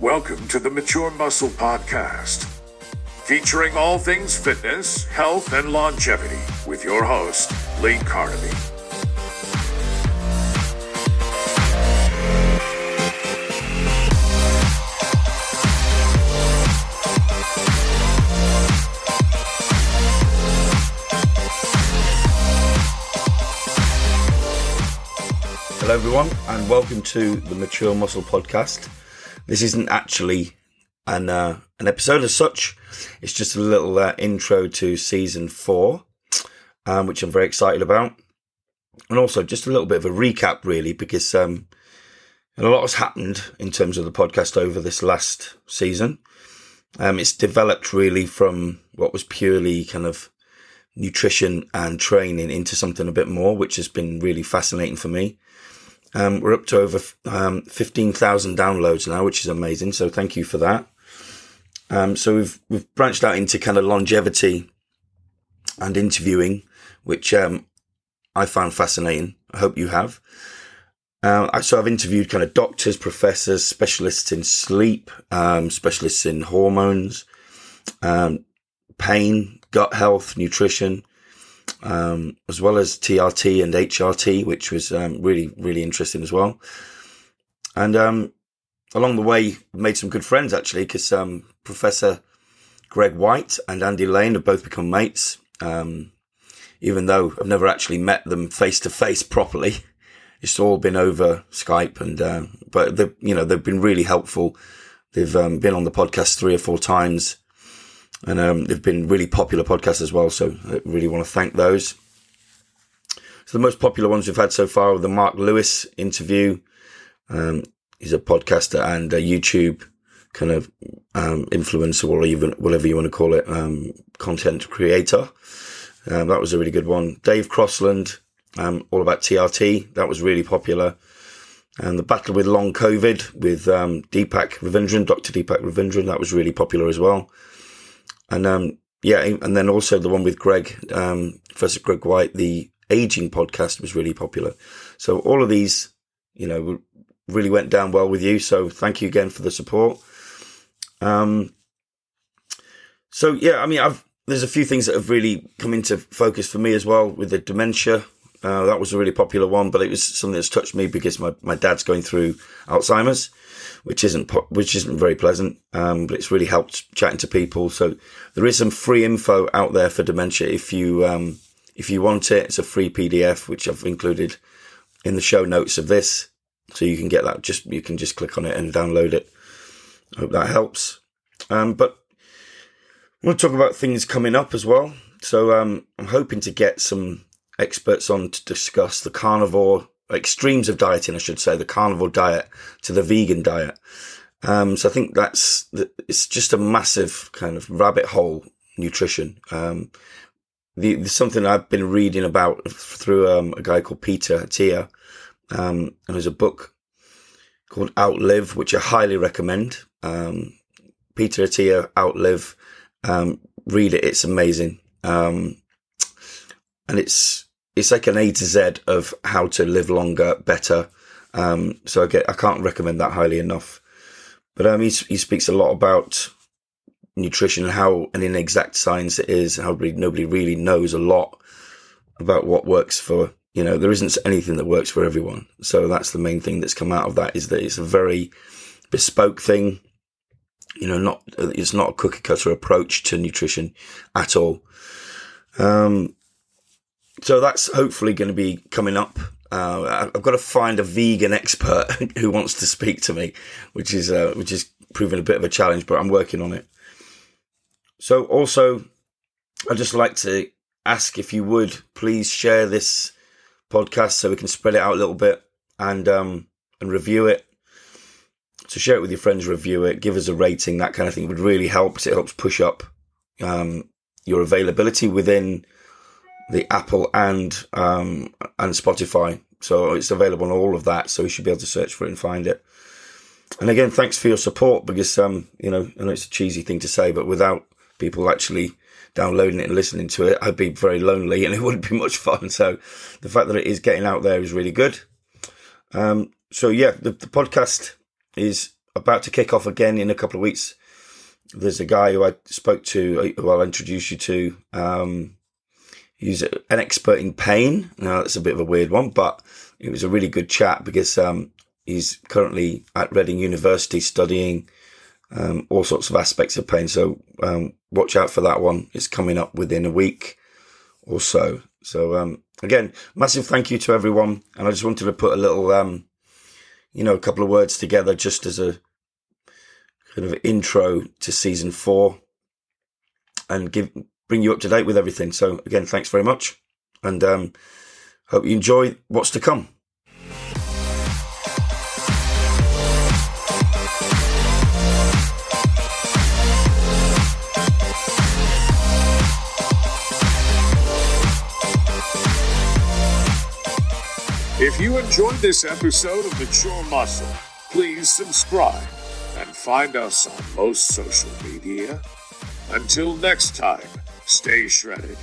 Welcome to the Mature Muscle Podcast, featuring all things fitness, health, and longevity with your host, Lee Carnaby. Hello everyone, and welcome to the Mature Muscle Podcast. This isn't actually an episode as such. It's just a little intro to season 4, which I'm very excited about. And also just a little bit of a recap, really, because a lot has happened in terms of the podcast over this last season. It's developed really from what was purely kind of nutrition and training into something a bit more, which has been really fascinating for me. We're up to over 15,000 downloads now, which is amazing. So thank you for that. So we've branched out into kind of longevity and interviewing, which I found fascinating. I hope you have. So I've interviewed kind of doctors, professors, specialists in sleep, specialists in hormones, pain, gut health, nutrition, as well as TRT and HRT, which was really interesting as well. And along the way, made some good friends, actually, because Professor Greg White and Andy Lane have both become mates, even though I've never actually met them face-to-face properly. It's all been over Skype, and but they've been really helpful. They've been on the podcast 3 or 4 times. And they've been really popular podcasts as well, so I really want to thank those. So the most popular ones we've had so far are the Mark Lewis interview. He's a podcaster and a YouTube kind of influencer, or even whatever you want to call it, content creator. That was a really good one. Dave Crossland, all about TRT. That was really popular. And the battle with long COVID with Deepak Ravindran, Dr. Deepak Ravindran. That was really popular as well. And and then also the one with Greg, Professor Greg White, the aging podcast was really popular. So all of these, really went down well with you. So thank you again for the support. There's a few things that have really come into focus for me as well with the dementia. That was a really popular one, but it was something that's touched me because my dad's going through Alzheimer's, which isn't very pleasant, but it's really helped chatting to people. So there is some free info out there for dementia if you want it. It's a free PDF which I've included in the show notes of this, so you can get that. You can just click on it and download it. I hope that helps. But we'll talk about things coming up as well. So I'm hoping to get some experts on to discuss the carnivore extremes of dieting, I should say, the carnivore diet to the vegan diet. So I think it's just a massive kind of rabbit hole, nutrition. Something I've been reading about through a guy called Peter Attia, and there's a book called Outlive, which I highly recommend. Peter Attia, Outlive. Read it; it's amazing. And it's like an A to Z of how to live longer, better. I can't recommend that highly enough. But he speaks a lot about nutrition and how an inexact science it is, and how nobody really knows a lot about what works for, there isn't anything that works for everyone. So that's the main thing that's come out of that, is that it's a very bespoke thing. It's not a cookie cutter approach to nutrition at all. So that's hopefully going to be coming up. I've got to find a vegan expert who wants to speak to me, which is proving a bit of a challenge, but I'm working on it. So also, I'd just like to ask if you would please share this podcast so we can spread it out a little bit, and review it. So share it with your friends, review it, give us a rating, that kind of thing. It would really help, because it helps push up your availability within the Apple and Spotify. So it's available on all of that. So you should be able to search for it and find it. And again, thanks for your support, because, I know it's a cheesy thing to say, but without people actually downloading it and listening to it, I'd be very lonely and it wouldn't be much fun. So the fact that it is getting out there is really good. The podcast is about to kick off again in a couple of weeks. There's a guy who I spoke to, who I'll introduce you to. He's an expert in pain. Now, that's a bit of a weird one, but it was a really good chat because he's currently at Reading University studying all sorts of aspects of pain. So watch out for that one. It's coming up within a week or so. So again, massive thank you to everyone. And I just wanted to put a little, a couple of words together just as a kind of intro to season 4 and bring you up to date with everything. So again, thanks very much, and hope you enjoy what's to come. If you enjoyed this episode of Mature Muscle, please subscribe and find us on most social media. Until next time, stay shredded.